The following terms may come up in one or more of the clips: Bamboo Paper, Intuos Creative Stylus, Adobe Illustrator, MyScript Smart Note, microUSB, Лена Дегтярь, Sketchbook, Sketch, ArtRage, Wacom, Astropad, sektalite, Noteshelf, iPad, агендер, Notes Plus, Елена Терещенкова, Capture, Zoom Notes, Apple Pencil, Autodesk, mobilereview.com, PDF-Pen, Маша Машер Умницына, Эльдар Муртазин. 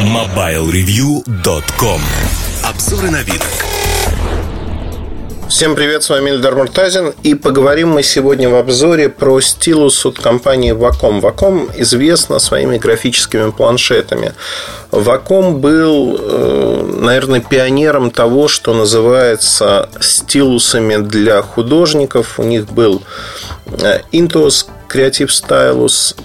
mobilereview.com. Обзоры на вид. Всем привет, с вами Эльдар Муртазин. И поговорим мы сегодня в обзоре про стилус от компании Wacom. Wacom известна своими графическими планшетами. Wacom был, наверное, пионером того, что называется стилусами для художников. У них был Intuos Creative Stylus.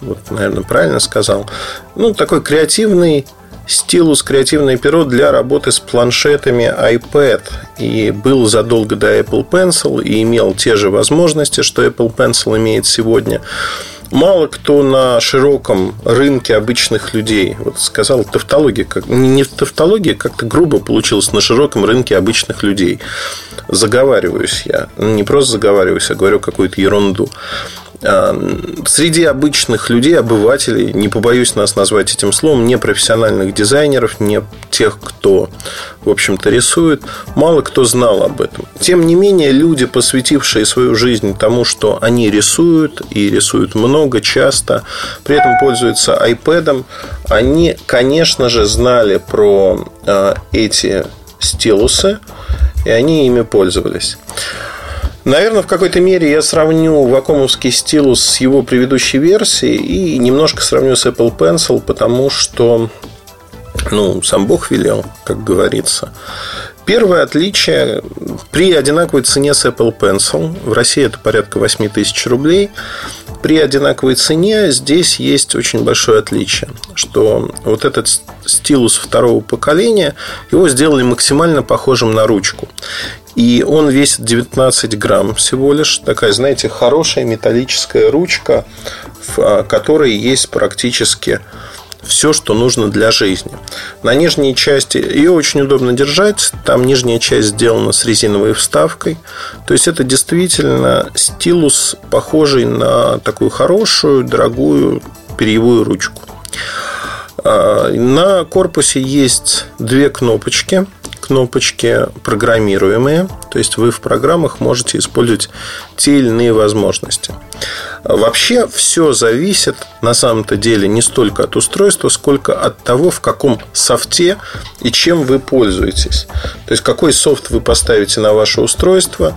Вот, наверное, правильно сказал. Ну, такой креативный стилус, креативное перо для работы с планшетами iPad. И был задолго до Apple Pencil и имел те же возможности, что Apple Pencil имеет сегодня. Мало кто на широком рынке обычных людей, вот сказал тавтология, не тавтология, как-то грубо получилось, на широком рынке обычных людей. Заговариваюсь я. Не просто заговариваюсь, а говорю какую-то ерунду. Среди обычных людей, обывателей, не побоюсь нас назвать этим словом, не профессиональных дизайнеров, не тех, кто, в общем-то, рисует, мало кто знал об этом. Тем не менее, люди, посвятившие свою жизнь тому, что они рисуют, и рисуют много, часто, при этом пользуются iPad'ом, они, конечно же, знали про эти стилусы, и они ими пользовались. Наверное, в какой-то мере я сравню вакомовский стилус с его предыдущей версией и немножко сравню с Apple Pencil, потому что, ну, сам Бог велел, как говорится. Первое отличие: при одинаковой цене с Apple Pencil, в России это порядка 8 тысяч рублей, при одинаковой цене здесь есть очень большое отличие, что вот этот стилус второго поколения, его сделали максимально похожим на ручку. И он весит 19 грамм всего лишь. Такая, знаете, хорошая металлическая ручка, в которой есть практически все, что нужно для жизни. На нижней части ее очень удобно держать. Там нижняя часть сделана с резиновой вставкой. То есть это действительно стилус, похожий на такую хорошую, дорогую перьевую ручку. На корпусе есть две кнопочки. Кнопочки программируемые, то есть вы в программах можете использовать те или иные возможности. Вообще все зависит на самом-то деле не столько от устройства, сколько от того, в каком софте и чем вы пользуетесь. То есть какой софт вы поставите на ваше устройство.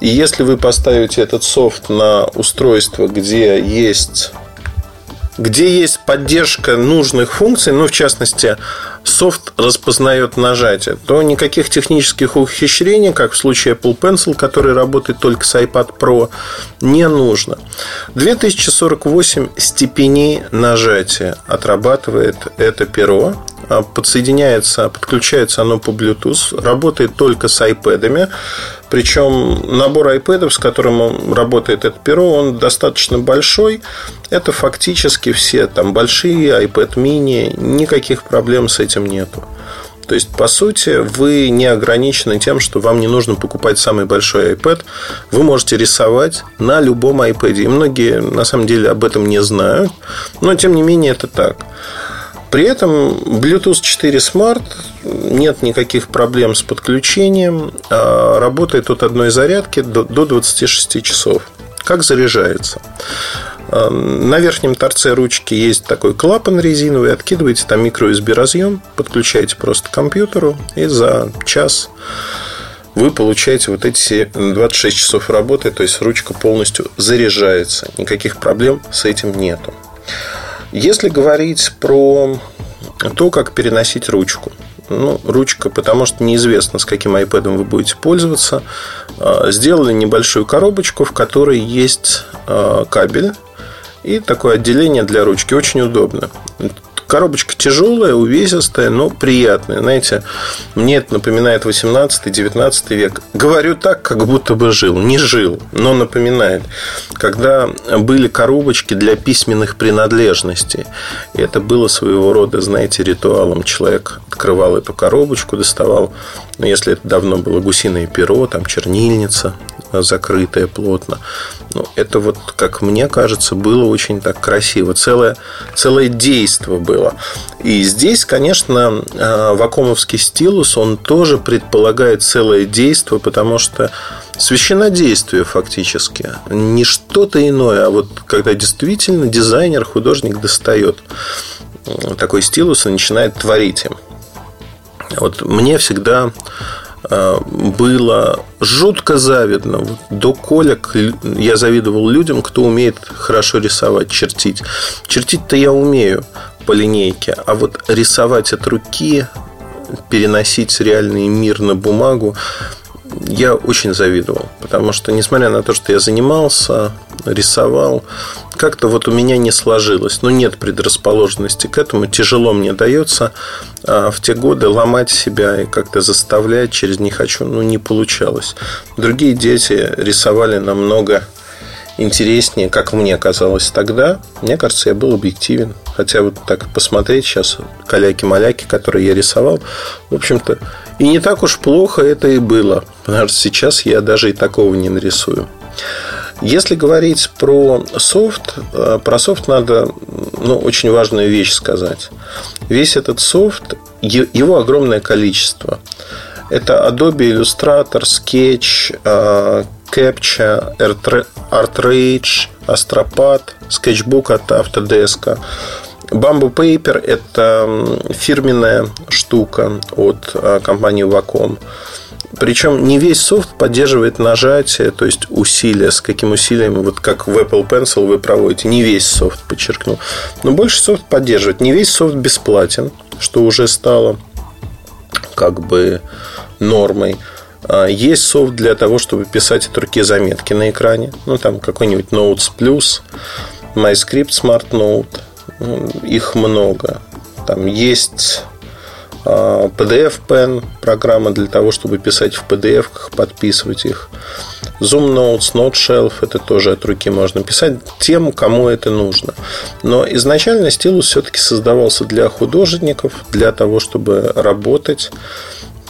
И если вы поставите этот софт на устройство, где есть поддержка нужных функций, ну, в частности, софт распознает нажатие, то никаких технических ухищрений, как в случае Apple Pencil, который работает только с iPad Pro, не нужно. 2048 степеней нажатия отрабатывает это перо. Подключается оно по Bluetooth, работает только с iPad'ами. Причем набор iPad'ов, с которым работает это перо, он достаточно большой. Это фактически все там большие, iPad mini, никаких проблем с этим нету. То есть, по сути, вы не ограничены тем, что вам не нужно покупать самый большой iPad. Вы можете рисовать на любом iPad. И многие, на самом деле, об этом не знают. Но, тем не менее, это так. При этом Bluetooth 4 Smart, нет никаких проблем с подключением, работает от одной зарядки до 26 часов. Как заряжается? На верхнем торце ручки есть такой клапан резиновый, откидываете там microUSB разъем, подключаете просто к компьютеру, и за час вы получаете вот эти 26 часов работы, то есть ручка полностью заряжается, никаких проблем с этим нету. Если говорить про то, как переносить ручку. Ну, ручка, потому что неизвестно, с каким iPad'ом вы будете пользоваться. Сделали небольшую коробочку, в которой есть кабель и такое отделение для ручки. Очень удобно. Коробочка тяжелая, увесистая, но приятная. Знаете, мне это напоминает 18-19 век. Говорю так, как будто бы жил. Не жил, но напоминает. Когда были коробочки для письменных принадлежностей. И это было своего рода, знаете, ритуалом. Человек открывал эту коробочку, доставал, ну, если это давно было, гусиное перо, там чернильница закрытая плотно. Ну, это вот, как мне кажется, было очень так красиво. Целое действо было. И здесь, конечно, вакомовский стилус, он тоже предполагает целое действо, потому что священнодействие фактически. Не что-то иное, а вот когда действительно дизайнер, художник достает такой стилус и начинает творить им. Вот мне всегда было жутко завидно. Вот до колик я завидовал людям, кто умеет хорошо рисовать, чертить. Чертить-то я умею по линейке, а вот рисовать от руки, переносить реальный мир на бумагу, я очень завидовал. Потому что, несмотря на то, что я занимался, рисовал, как-то вот у меня не сложилось. Но нет предрасположенности к этому. Тяжело мне дается в те годы ломать себя и как-то заставлять через «не хочу». Ну, не получалось. Другие дети рисовали намного интереснее, как мне казалось тогда. Мне кажется, я был объективен. Хотя вот так посмотреть сейчас каляки-маляки, которые я рисовал, в общем-то, и не так уж плохо это и было. Потому что сейчас я даже и такого не нарисую. Если говорить про софт надо, очень важную вещь сказать. Весь этот софт, его огромное количество. Это Adobe Illustrator, Sketch, Capture, ArtRage, Astropad, Sketchbook от Autodesk. Bamboo Paper – это фирменная штука от компании Wacom. Причем не весь софт поддерживает нажатие, то есть усилие, с каким усилием, вот как в Apple Pencil вы проводите. Не весь софт, подчеркну. Но больше софт поддерживает. Не весь софт бесплатен, что уже стало как бы нормой. Есть софт для того, чтобы писать от руки заметки на экране. Там какой-нибудь Notes Plus, MyScript Smart Note. Их много. Там есть PDF-Pen, программа для того, чтобы писать в PDF-ках, подписывать их. Zoom Notes, Noteshelf, это тоже от руки можно писать тем, кому это нужно. Но изначально стилус все-таки создавался для художников, для того, чтобы работать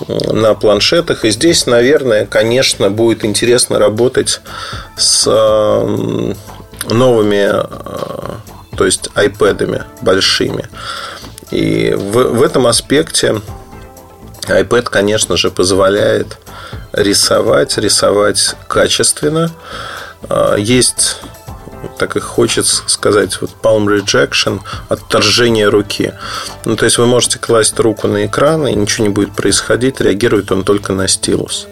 на планшетах. И здесь, наверное, конечно, будет интересно работать с новыми, то есть iPad'ами большими. И в этом аспекте iPad, конечно же, позволяет рисовать качественно. Есть, так и хочется сказать, palm rejection, отторжение руки. То есть вы можете класть руку на экран, и ничего не будет происходить, реагирует он только на стилус.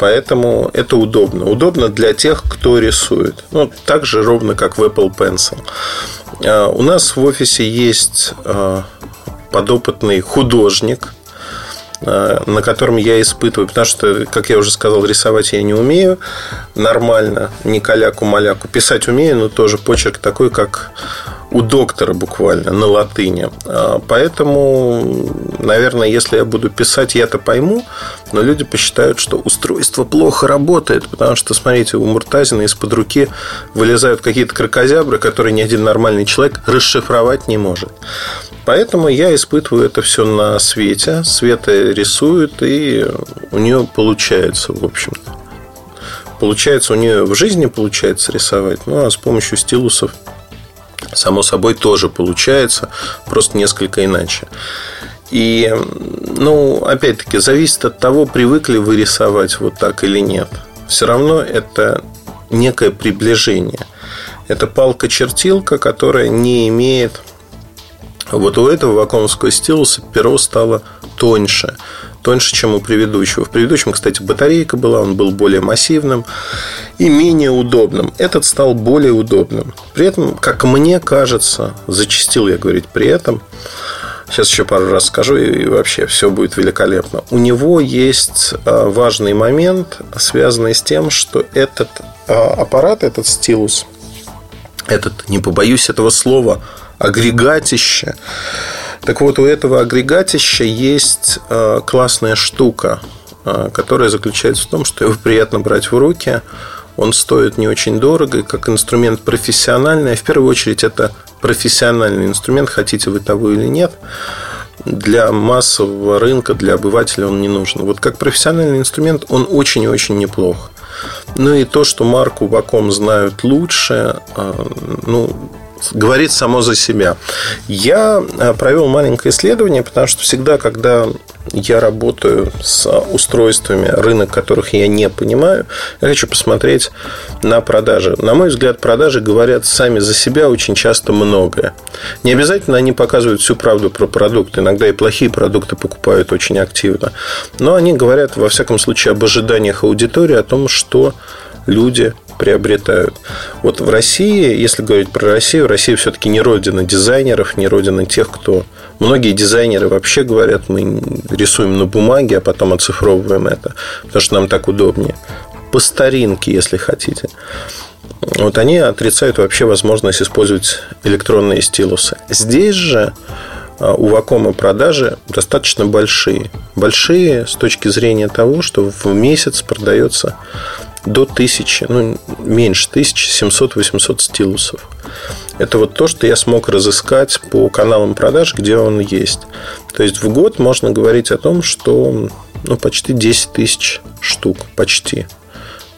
Поэтому это удобно. Удобно для тех, кто рисует. Так же ровно, как в Apple Pencil. У нас в офисе есть подопытный художник, на котором я испытываю. Потому что, как я уже сказал, рисовать я не умею нормально, не каляку-маляку. Писать умею, но тоже почерк такой, как у доктора буквально, на латыни. Поэтому, наверное, если я буду писать, я-то пойму. Но люди посчитают, что устройство плохо работает. Потому что, смотрите, у Муртазина из-под руки вылезают какие-то кракозябры, которые ни один нормальный человек расшифровать не может. Поэтому я испытываю это все на Свете. Света рисует, и у нее получается, в общем-то. Получается, у нее в жизни получается рисовать. А с помощью стилусов, само собой, тоже получается, просто несколько иначе. И, опять-таки, зависит от того, привыкли вы рисовать вот так или нет. Все равно это некое приближение. Это палка-чертилка, которая не имеет... Вот у этого вакуумского стилуса перо стало тоньше. Тоньше, чем у предыдущего. В предыдущем, кстати, батарейка была. Он был более массивным и менее удобным. Этот стал более удобным. При этом, как мне кажется, зачастил я говорить при этом. Сейчас еще пару раз скажу, и вообще все будет великолепно. У него есть важный момент, связанный с тем, что этот аппарат, этот стилус, этот, не побоюсь этого слова, агрегатище. Так вот, у этого агрегатища есть классная штука, которая заключается в том, что его приятно брать в руки. Он стоит не очень дорого, как инструмент профессиональный. В первую очередь, это профессиональный инструмент, хотите вы того или нет. Для массового рынка, для обывателя он не нужен. Вот как профессиональный инструмент он очень и очень неплох. Ну и то, что марку Wacom знают лучше, говорит само за себя. Я провел маленькое исследование, потому что всегда, когда я работаю с устройствами, рынок которых я не понимаю. Я хочу посмотреть на продажи. На мой взгляд, продажи говорят сами за себя очень часто многое. Не обязательно они показывают всю правду про продукт. Иногда и плохие продукты покупают очень активно. Но они говорят, во всяком случае, об ожиданиях аудитории, о том, что люди приобретают. Вот в России, если говорить про Россию, Россия все-таки не родина дизайнеров, не родина тех, кто... Многие дизайнеры вообще говорят, мы рисуем на бумаге, а потом оцифровываем это, потому что нам так удобнее. По старинке, если хотите. Вот они отрицают вообще возможность использовать электронные стилусы. Здесь же у Wacom продажи достаточно большие. Большие с точки зрения того, что в месяц продается... до 1000, ну, меньше 1700-800 стилусов. Это вот то, что я смог разыскать по каналам продаж, где он есть. То есть в год можно говорить о том, что ну, почти 10 тысяч штук. Почти.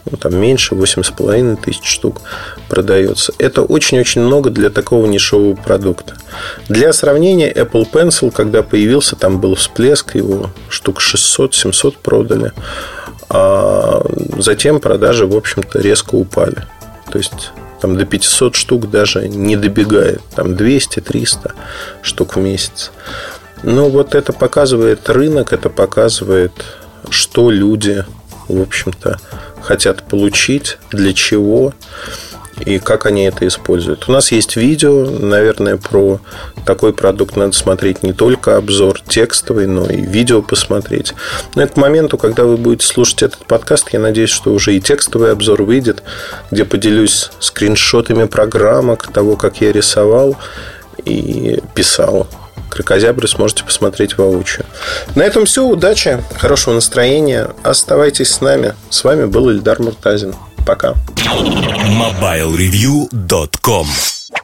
Ну, там меньше 8,5 тысяч штук продается. Это очень-очень много для такого нишевого продукта. Для сравнения, Apple Pencil, когда появился, там был всплеск, его штук 600-700 продали. А затем продажи, в общем-то, резко упали. То есть, там до 500 штук даже не добегает. Там 200-300 штук в месяц. Но вот это показывает рынок, это показывает, что люди, в общем-то, хотят получить, для чего и как они это используют. У нас есть видео, наверное, про такой продукт надо смотреть не только обзор текстовый, но и видео посмотреть. Но это к моменту, когда вы будете слушать этот подкаст, я надеюсь, что уже и текстовый обзор выйдет, где поделюсь скриншотами программок, того, как я рисовал и писал. Кракозябры сможете посмотреть воочию. На этом все. Удачи, хорошего настроения. Оставайтесь с нами. С вами был Эльдар Муртазин. Пока. mobilereview.com